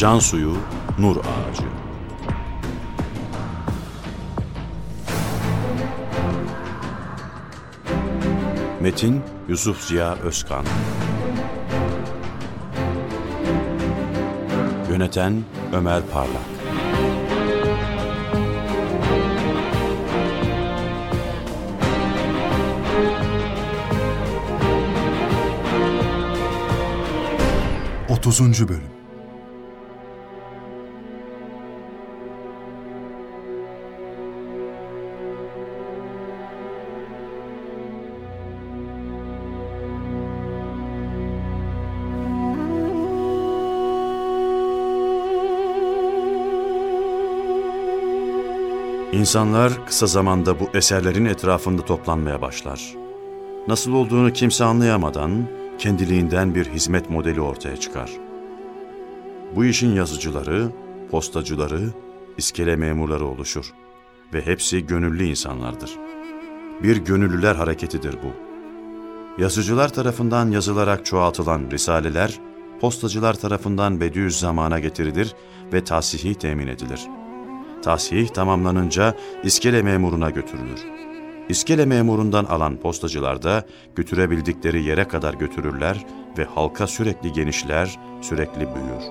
Can Suyu Nur Ağacı. Metin Yusuf Ziya Özkan. Yöneten Ömer Parlak. Dokuzuncu bölüm. İnsanlar kısa zamanda bu eserlerin etrafında toplanmaya başlar. Nasıl olduğunu kimse anlayamadan kendiliğinden bir hizmet modeli ortaya çıkar. Bu işin yazıcıları, postacıları, iskele memurları oluşur ve hepsi gönüllü insanlardır. Bir gönüllüler hareketidir bu. Yazıcılar tarafından yazılarak çoğaltılan risaleler, postacılar tarafından Bediüzzaman'a getirilir ve tasihi temin edilir. Tasih tamamlanınca iskele memuruna götürülür. İskele memurundan alan postacılar da götürebildikleri yere kadar götürürler ve halka sürekli genişler, sürekli büyür.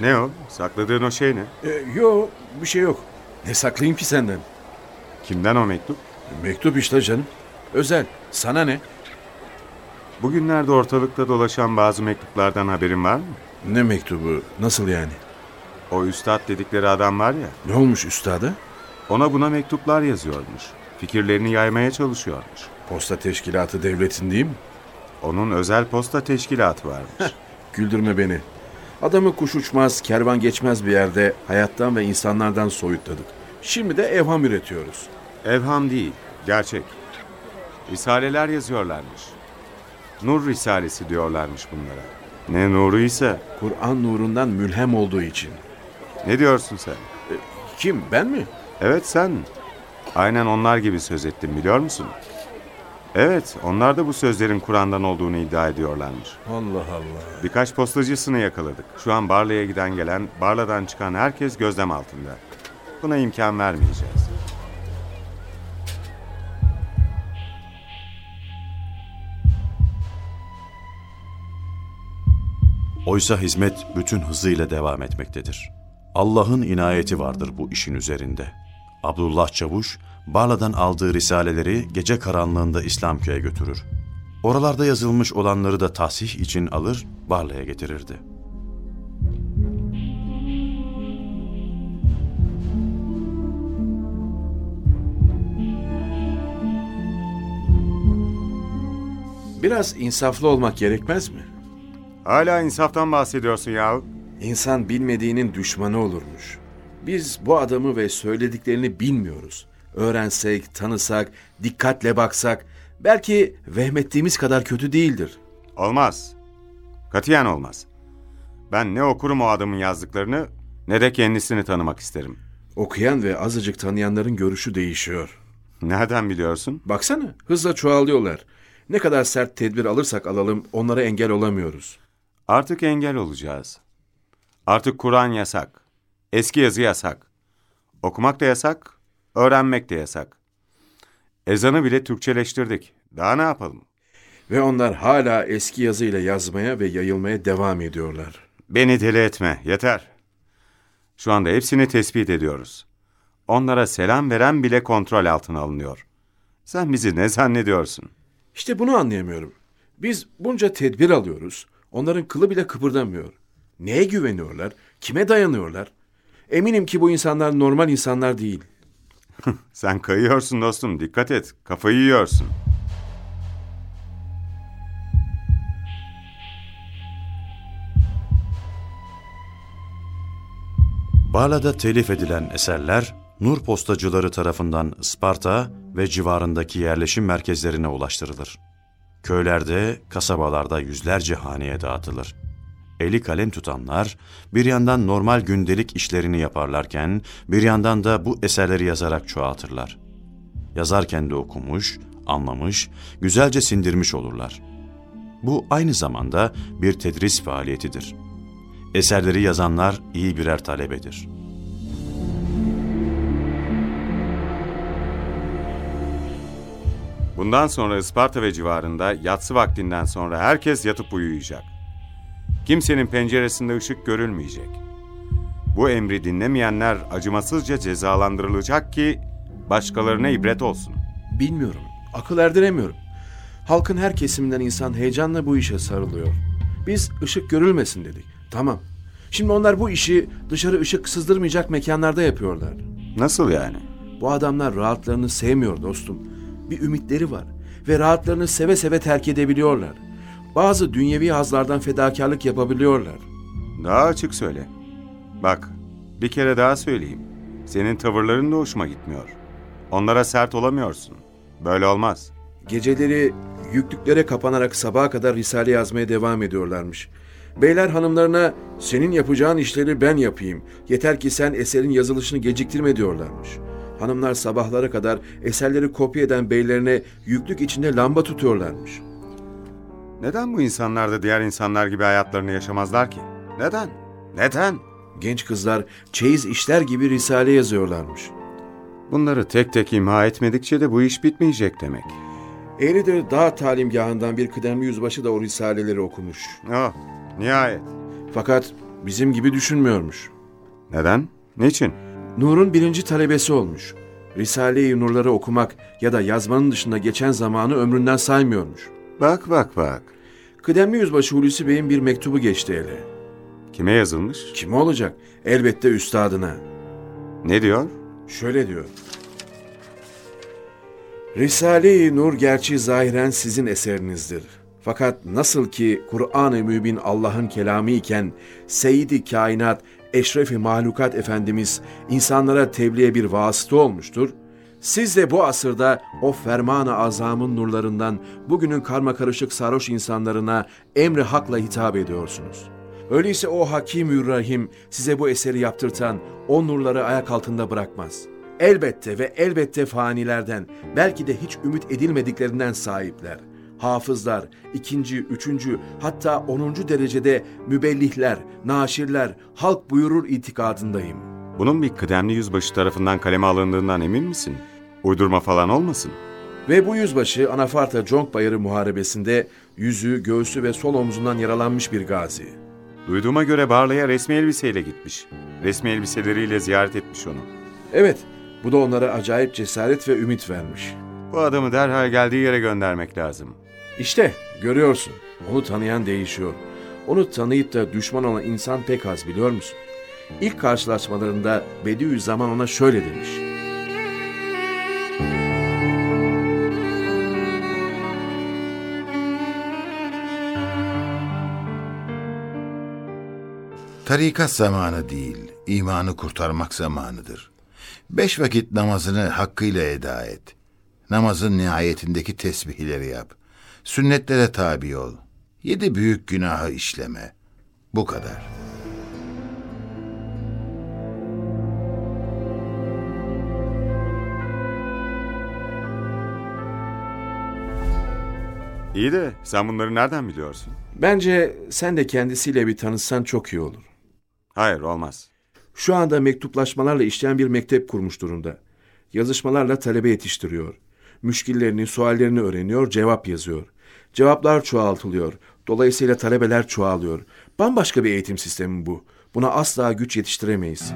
Ne o? Sakladığın o şey ne? Yok, bir şey yok. Ne saklayayım ki senden? Kimden o mektup? Mektup işte canım. Özel. Sana ne? Bugünlerde ortalıkta dolaşan bazı mektuplardan haberin var mı? Ne mektubu? Nasıl yani? O üstad dedikleri adam var ya. Ne olmuş üstada? Ona buna mektuplar yazıyormuş. Fikirlerini yaymaya çalışıyormuş. Posta teşkilatı devletin değil mi? Onun özel posta teşkilatı varmış. Heh, güldürme beni. Adamı kuş uçmaz, kervan geçmez bir yerde hayattan ve insanlardan soyutladık. Şimdi de evham üretiyoruz. Evham değil, gerçek. Risaleler yazıyorlarmış. Nur Risalesi diyorlarmış bunlara. Ne nuruysa? Kur'an nurundan mülhem olduğu için. Ne diyorsun sen? Kim, ben mi? Evet, sen. Aynen onlar gibi söz ettin, biliyor musun? Evet, onlar da bu sözlerin Kur'an'dan olduğunu iddia ediyorlarmış. Allah Allah. Birkaç postacısını yakaladık. Şu an Barla'ya giden gelen, Barla'dan çıkan herkes gözlem altında. Buna imkan vermeyeceğiz. Oysa hizmet bütün hızıyla devam etmektedir. Allah'ın inayeti vardır bu işin üzerinde. Abdullah Çavuş, Barla'dan aldığı risaleleri gece karanlığında İslamköy'e götürür. Oralarda yazılmış olanları da tahsih için alır, Barla'ya getirirdi. Biraz insaflı olmak gerekmez mi? Hala insaftan bahsediyorsun yahu. İnsan bilmediğinin düşmanı olurmuş. Biz bu adamı ve söylediklerini bilmiyoruz. Öğrensek, tanısak, dikkatle baksak belki vehmettiğimiz kadar kötü değildir. Olmaz. Katiyen olmaz. Ben ne okurum o adamın yazdıklarını ne de kendisini tanımak isterim. Okuyan ve azıcık tanıyanların görüşü değişiyor. Nereden biliyorsun? Baksana, hızla çoğalıyorlar. Ne kadar sert tedbir alırsak alalım onlara engel olamıyoruz. Artık engel olacağız. Artık Kur'an yasak. Eski yazı yasak. Okumak da yasak. Öğrenmek de yasak. Ezanı bile Türkçeleştirdik. Daha ne yapalım? Ve onlar hala eski yazıyla yazmaya ve yayılmaya devam ediyorlar. Beni deli etme, yeter. Şu anda hepsini tespit ediyoruz. Onlara selam veren bile kontrol altına alınıyor. Sen bizi ne zannediyorsun? İşte bunu anlayamıyorum. Biz bunca tedbir alıyoruz. Onların kılı bile kıpırdamıyor. Neye güveniyorlar? Kime dayanıyorlar? Eminim ki bu insanlar normal insanlar değil. Sen kayıyorsun dostum, dikkat et, kafayı yiyorsun. Barla'da telif edilen eserler Nur postacıları tarafından Isparta ve civarındaki yerleşim merkezlerine ulaştırılır. Köylerde, kasabalarda yüzlerce haneye dağıtılır. Eli kalem tutanlar bir yandan normal gündelik işlerini yaparlarken bir yandan da bu eserleri yazarak çoğaltırlar. yazarken de okumuş, anlamış, güzelce sindirmiş olurlar. Bu aynı zamanda bir tedris faaliyetidir. Eserleri yazanlar iyi birer talebedir. Bundan sonra Isparta ve civarında yatsı vaktinden sonra herkes yatıp uyuyacak. Kimsenin penceresinde ışık görülmeyecek. Bu emri dinlemeyenler acımasızca cezalandırılacak ki başkalarına ibret olsun. Bilmiyorum, akıl erdiremiyorum. Halkın her kesiminden insan heyecanla bu işe sarılıyor. Biz ışık görülmesin dedik. Tamam. Şimdi onlar bu işi dışarı ışık sızdırmayacak mekanlarda yapıyorlar. Nasıl yani? Bu adamlar rahatlarını sevmiyor dostum. Bir ümitleri var ve rahatlarını seve seve terk edebiliyorlar. Bazı dünyevi hazlardan fedakarlık yapabiliyorlar. Daha açık söyle. Bak, bir kere daha söyleyeyim. Senin tavırların da hoşuma gitmiyor. Onlara sert olamıyorsun. Böyle olmaz. Geceleri yüklüklere kapanarak sabaha kadar risale yazmaya devam ediyorlarmış. Beyler hanımlarına senin yapacağın işleri ben yapayım. Yeter ki sen eserin yazılışını geciktirme diyorlarmış. Hanımlar sabahlara kadar eserleri kopya eden beylerine yüklük içinde lamba tutuyorlarmış. Neden bu insanlar da diğer insanlar gibi hayatlarını yaşamazlar ki? Neden? Neden? Genç kızlar çeyiz işler gibi risale yazıyorlarmış. Bunları tek tek imha etmedikçe de bu iş bitmeyecek demek. Eğridir Dağ talimgahından bir kıdemli yüzbaşı da o risaleleri okumuş. Ah, nihayet. Fakat bizim gibi düşünmüyormuş. Neden? Niçin? Nur'un birinci talebesi olmuş. Risale-i Nur'ları okumak ya da yazmanın dışında geçen zamanı ömründen saymıyormuş. Bak bak bak. Kıdemli Yüzbaşı Hulusi Bey'in bir mektubu geçti ele. Kime yazılmış? Kime olacak? Elbette üstadına. Ne diyor? Şöyle diyor. Risale-i Nur gerçi zahiren sizin eserinizdir. Fakat nasıl ki Kur'an-ı Mübin Allah'ın kelamı iken Seyyid-i Kainat, Eşref-i Mahlukat Efendimiz insanlara tebliğe bir vasıta olmuştur. Siz de bu asırda o ferman-ı azamın nurlarından bugünün karmakarışık sarhoş insanlarına emri hakla hitap ediyorsunuz. Öyleyse o Hakim-i Rahim size bu eseri yaptırtan o nurları ayak altında bırakmaz. Elbette ve elbette fanilerden, belki de hiç ümit edilmediklerinden sahipler. Hafızlar, 2. 3. hatta 10. derecede mübellihler, naşirler, halk buyurur itikadındayım. Bunun bir kıdemli yüzbaşı tarafından kaleme alındığından emin misin? Uydurma falan olmasın? Ve bu yüzbaşı Anafarta-Conkbayırı Muharebesi'nde yüzü, göğsü ve sol omzundan yaralanmış bir gazi. Duyduğuma göre Barla'ya resmi elbiseyle gitmiş. Resmi elbiseleriyle ziyaret etmiş onu. Evet, bu da onlara acayip cesaret ve ümit vermiş. Bu adamı derhal geldiği yere göndermek lazım. İşte görüyorsun, onu tanıyan değişiyor. Onu tanıyıp da düşman olan insan pek az, biliyor musun? İlk karşılaşmalarında Bediüzzaman ona şöyle demiş. Tarikat zamanı değil, imanı kurtarmak zamanıdır. 5 vakit namazını hakkıyla eda et. Namazın nihayetindeki tesbihleri yap. Sünnetlere tabi ol. 7 büyük günahı işleme. Bu kadar. İyi de sen bunları nereden biliyorsun? Bence sen de kendisiyle bir tanışsan çok iyi olur. Hayır, olmaz. Şu anda mektuplaşmalarla işleyen bir mektep kurmuş durumda. Yazışmalarla talebe yetiştiriyor. Müşkillerini, suallerini öğreniyor, cevap yazıyor. Cevaplar çoğaltılıyor. Dolayısıyla talebeler çoğalıyor. Bambaşka bir eğitim sistemi bu. Buna asla güç yetiştiremeyiz.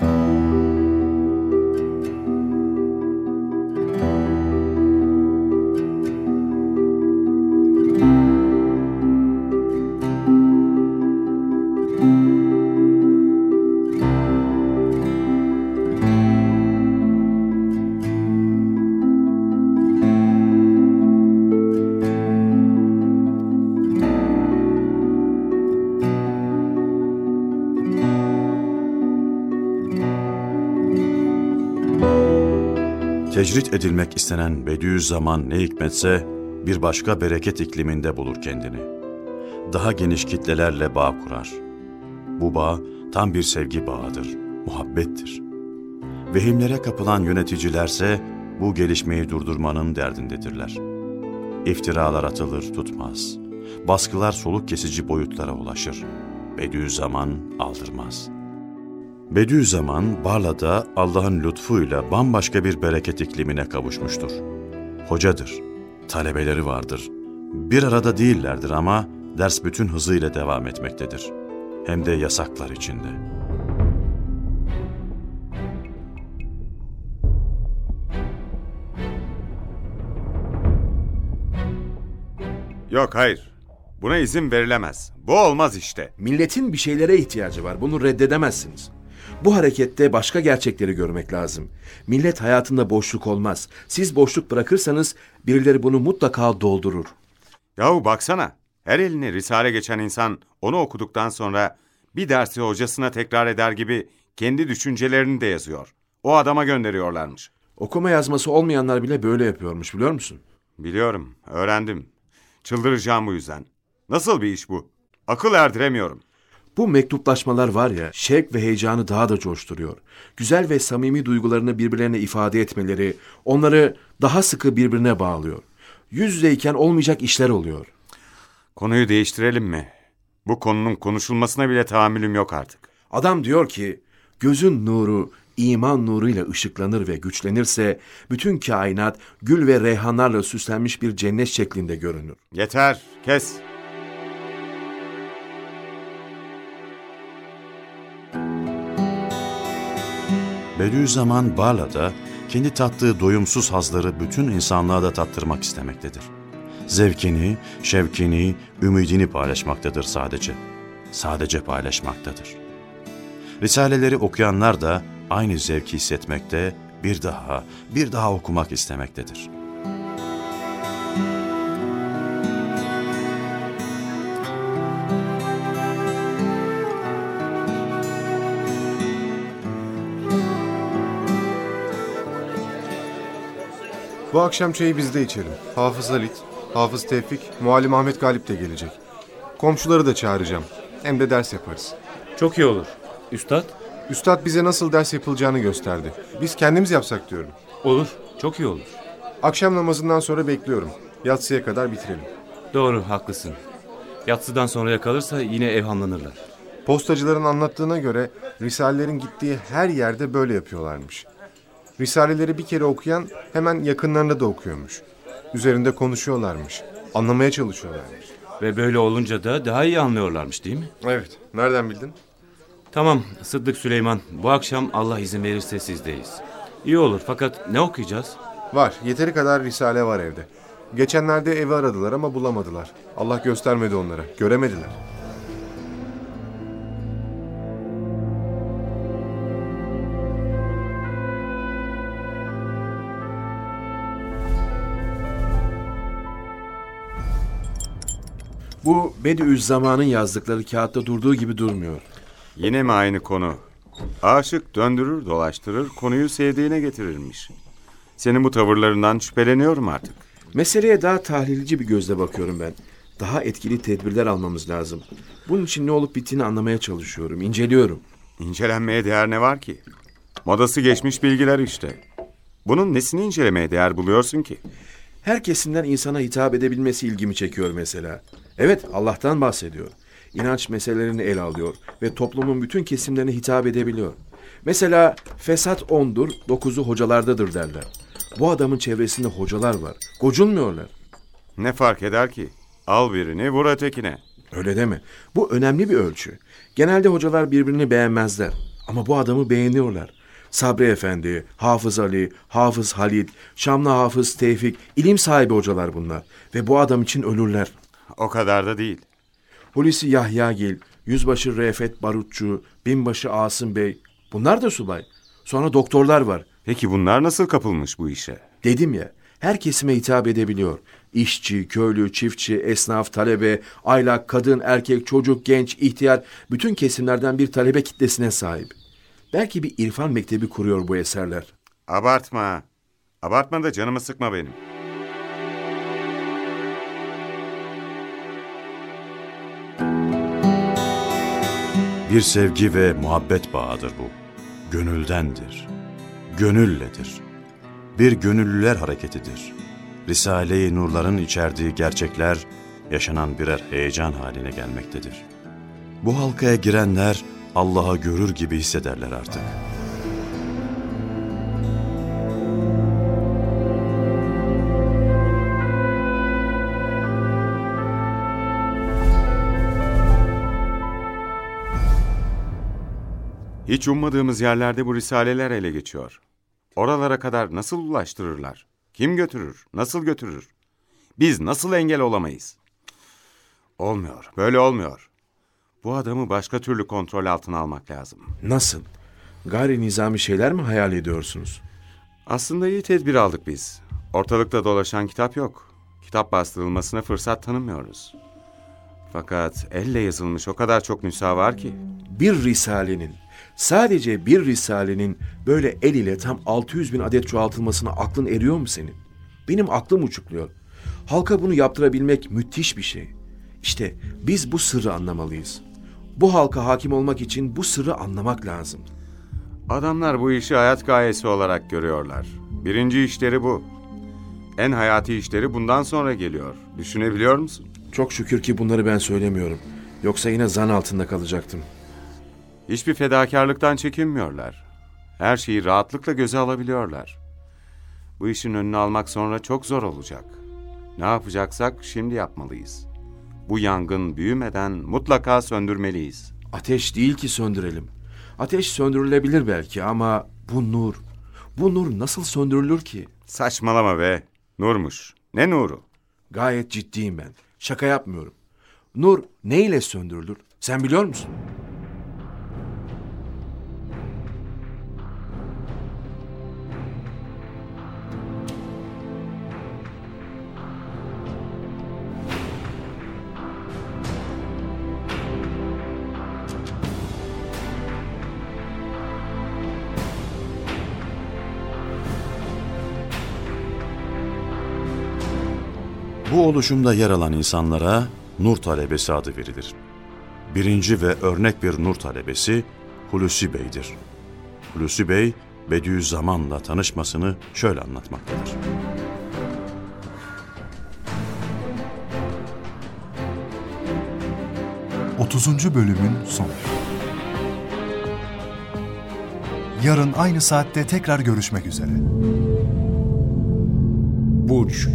Tecrit edilmek istenen Bediüzzaman ne hikmetse bir başka bereket ikliminde bulur kendini. Daha geniş kitlelerle bağ kurar. Bu bağ tam bir sevgi bağıdır, muhabbettir. Vehimlere kapılan yöneticilerse bu gelişmeyi durdurmanın derdindedirler. İftiralar atılır tutmaz, baskılar soluk kesici boyutlara ulaşır. Bediüzzaman aldırmaz. Bediüzzaman Barla'da Allah'ın lütfuyla bambaşka bir bereket iklimine kavuşmuştur. Hocadır, talebeleri vardır. Bir arada değillerdir ama ders bütün hızıyla devam etmektedir. Hem de yasaklar içinde. Yok, hayır. Buna izin verilemez. Bu olmaz işte. Milletin bir şeylere ihtiyacı var. Bunu reddedemezsiniz. Bu harekette başka gerçekleri görmek lazım. Millet hayatında boşluk olmaz. Siz boşluk bırakırsanız birileri bunu mutlaka doldurur. Yahu baksana. Her eline risale geçen insan onu okuduktan sonra bir dersi hocasına tekrar eder gibi kendi düşüncelerini de yazıyor. O adama gönderiyorlarmış. Okuma yazması olmayanlar bile böyle yapıyormuş, biliyor musun? Biliyorum. Öğrendim. Çıldıracağım bu yüzden. Nasıl bir iş bu? Akıl erdiremiyorum. Bu mektuplaşmalar var ya, şevk ve heyecanı daha da coşturuyor. Güzel ve samimi duygularını birbirlerine ifade etmeleri, onları daha sıkı birbirine bağlıyor. Yüz yüzeyken olmayacak işler oluyor. Konuyu değiştirelim mi? Bu konunun konuşulmasına bile tahammülüm yok artık. Adam diyor ki, gözün nuru iman nuruyla ışıklanır ve güçlenirse bütün kainat gül ve reyhanlarla süslenmiş bir cennet şeklinde görünür. Yeter, kes. Bediüzzaman Barla'da kendi tattığı doyumsuz hazları bütün insanlığa da tattırmak istemektedir. Zevkini, şevkini, ümidini paylaşmaktadır sadece. Sadece paylaşmaktadır. Risaleleri okuyanlar da aynı zevki hissetmekte, bir daha okumak istemektedir. Bu akşam çayı biz de içelim. Hafız Halit, Hafız Tevfik, Muallim Ahmet Galip de gelecek. Komşuları da çağıracağım. Hem de ders yaparız. Çok iyi olur. Üstad? Üstad bize nasıl ders yapılacağını gösterdi. Biz kendimiz yapsak diyorum. Olur, çok iyi olur. Akşam namazından sonra bekliyorum. Yatsıya kadar bitirelim. Doğru, haklısın. Yatsıdan sonraya kalırsa yine evhamlanırlar. Postacıların anlattığına göre risalelerin gittiği her yerde böyle yapıyorlarmış. Risaleleri bir kere okuyan hemen yakınlarında da okuyormuş. Üzerinde konuşuyorlarmış. Anlamaya çalışıyorlarmış. Ve böyle olunca da daha iyi anlıyorlarmış, değil mi? Evet, nereden bildin? Tamam Sıddık Süleyman, bu akşam Allah izin verirse sizdeyiz. İyi olur, fakat ne okuyacağız? Var, yeteri kadar risale var evde. Geçenlerde evi aradılar ama bulamadılar. Allah göstermedi onlara, göremediler. Bu Bediüzzaman'ın yazdıkları kağıtta durduğu gibi durmuyor. Yine mi aynı konu? Aşık döndürür dolaştırır konuyu sevdiğine getirirmiş. Senin bu tavırlarından şüpheleniyorum artık. Meseleye daha tahlilci bir gözle bakıyorum ben. Daha etkili tedbirler almamız lazım. Bunun için ne olup bittiğini anlamaya çalışıyorum, inceliyorum. İncelenmeye değer ne var ki? Modası geçmiş bilgiler işte. Bunun nesini incelemeye değer buluyorsun ki? Her kesimden insana hitap edebilmesi ilgimi çekiyor mesela. Evet, Allah'tan bahsediyor. İnanç meselelerini ele alıyor ve toplumun bütün kesimlerine hitap edebiliyor. Mesela fesat 10'dur, 9'u hocalardadır derler. Bu adamın çevresinde hocalar var. Gocunmuyorlar. Ne fark eder ki? Al birini, vur ötekine. Öyle deme. Bu önemli bir ölçü. Genelde hocalar birbirini beğenmezler. Ama bu adamı beğeniyorlar. Sabri Efendi, Hafız Ali, Hafız Halit, Şamlı Hafız Tevfik, ilim sahibi hocalar bunlar. Ve bu adam için ölürler. O kadar da değil. Hulusi Yahyagil, Yüzbaşı Refet Barutçu, Binbaşı Asım Bey, bunlar da subay. Sonra doktorlar var. Peki bunlar nasıl kapılmış bu işe? Dedim ya, her kesime hitap edebiliyor. İşçi, köylü, çiftçi, esnaf, talebe, aylak, kadın, erkek, çocuk, genç, ihtiyar, bütün kesimlerden bir talebe kitlesine sahip. Belki bir irfan mektebi kuruyor bu eserler. Abartma. Abartma da canımı sıkma benim. Bir sevgi ve muhabbet bağıdır bu. Gönüldendir. Gönülledir. bir gönüllüler hareketidir. Risale-i Nur'ların içerdiği gerçekler yaşanan birer heyecan haline gelmektedir. Bu halkaya girenler Allah'a görür gibi hissederler artık. Hiç ummadığımız yerlerde bu risaleler ele geçiyor. Oralara kadar nasıl ulaştırırlar? Kim götürür? Nasıl götürür? Biz nasıl engel olamayız? Olmuyor, böyle olmuyor. Bu adamı başka türlü kontrol altına almak lazım. Nasıl? Gayri nizami şeyler mi hayal ediyorsunuz? Aslında iyi tedbir aldık biz. Ortalıkta dolaşan kitap yok. Kitap bastırılmasına fırsat tanımıyoruz. Fakat elle yazılmış o kadar çok nüsha var ki. Bir risalenin, sadece bir risalenin böyle el ile tam 600 bin adet çoğaltılmasına aklın eriyor mu senin? Benim aklım uçukluyor. Halka bunu yaptırabilmek müthiş bir şey. İşte biz bu sırrı anlamalıyız. Bu halka hakim olmak için bu sırrı anlamak lazım. Adamlar bu işi hayat gayesi olarak görüyorlar. Birinci işleri bu. En hayati işleri bundan sonra geliyor. Düşünebiliyor musun? Çok şükür ki bunları ben söylemiyorum. Yoksa yine zan altında kalacaktım. Hiçbir fedakarlıktan çekinmiyorlar. Her şeyi rahatlıkla göze alabiliyorlar. Bu işin önünü almak sonra çok zor olacak. Ne yapacaksak şimdi yapmalıyız. Bu yangın büyümeden mutlaka söndürmeliyiz. Ateş değil ki söndürelim. Ateş söndürülebilir belki ama bu nur nasıl söndürülür ki? Saçmalama be. Nurmuş. Ne nuru? Gayet ciddiyim ben. Şaka yapmıyorum. Nur neyle söndürülür? Sen biliyor musun? Bu oluşumda yer alan insanlara Nur Talebesi adı verilir. Birinci ve örnek bir Nur Talebesi Hulusi Bey'dir. Hulusi Bey, Bediüzzaman'la tanışmasını şöyle anlatmaktadır. ...30. bölümün sonu. Yarın aynı saatte tekrar görüşmek üzere. Burç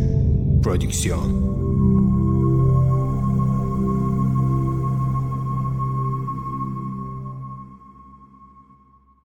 Prodüksiyon.